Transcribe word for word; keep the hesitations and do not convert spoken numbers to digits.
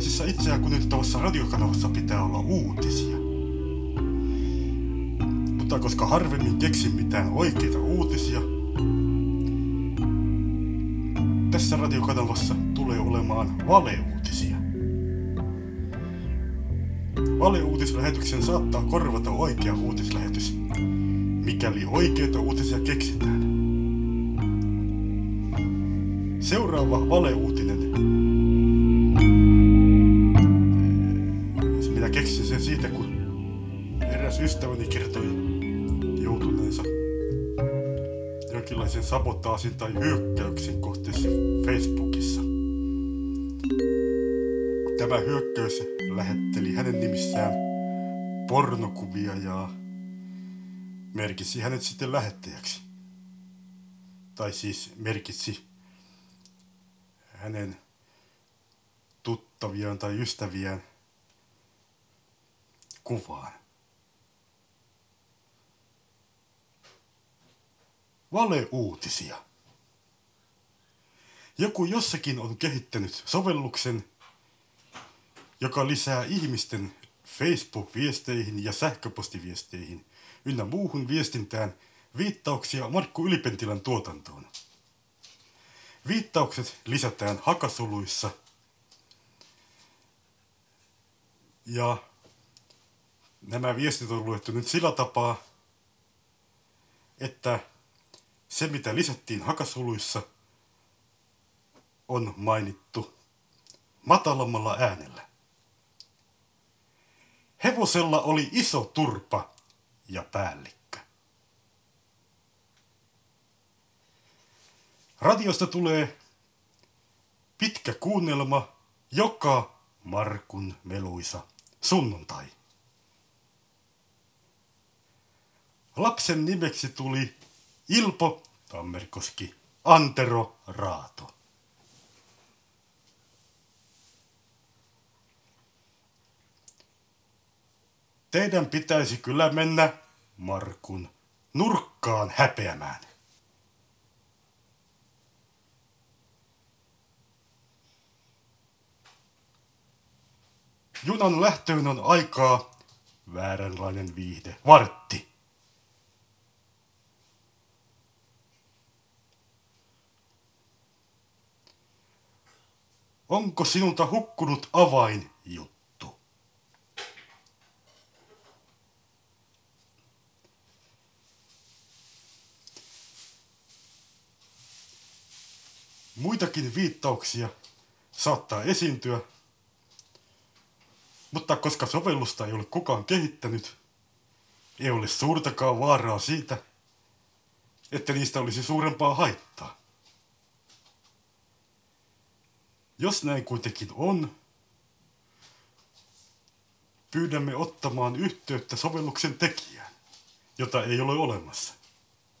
toisissa itseä kunnioittavassa radiokanavassa pitää olla uutisia. Mutta koska harvemmin keksin mitään oikeita uutisia, tässä radiokanavassa tulee olemaan valeuutisia. Valeuutislähetyksen saattaa korvata oikea uutislähetys, mikäli oikeita uutisia keksitään. Seuraava valeuutinen. Minä keksin sen siitä, kun eräs ystäväni kertoi joutuneensa jonkinlaisen sabotaasin tai hyökkäyksen kohteessa Facebookissa. Tämä hyökkäys lähetteli hänen nimissään pornokuvia ja merkitsi hänet sitten lähettäjäksi. Tai siis merkitsi hänen tuttaviaan tai ystäviään kuvaan. Valeuutisia. Joku jossakin on kehittänyt sovelluksen, joka lisää ihmisten Facebook-viesteihin ja sähköpostiviesteihin ynnä muuhun viestintään viittauksia Markku Ylipentilän tuotantoon. Viittaukset lisätään hakasuluissa ja nämä viestit on luettu nyt sillä tapaa, että se mitä lisättiin hakasuluissa on mainittu matalammalla äänellä. Hevosella oli iso turpa ja päällikkö. Radiosta tulee pitkä kuunnelma joka Markun meluisa sunnuntai. Lapsen nimeksi tuli Ilpo Tammerkoski Antero Raato. Teidän pitäisi kyllä mennä Markun nurkkaan häpeämään. Junan lähtöön on aikaa, vääränlainen viihde, vartti. Onko sinulta hukkunut avain, juttu? Muitakin viittauksia saattaa esiintyä, mutta koska sovellusta ei ole kukaan kehittänyt, ei ole suurtakaan vaaraa siitä, että niistä olisi suurempaa haittaa. Jos näin kuitenkin on, pyydämme ottamaan yhteyttä sovelluksen tekijään, jota ei ole olemassa.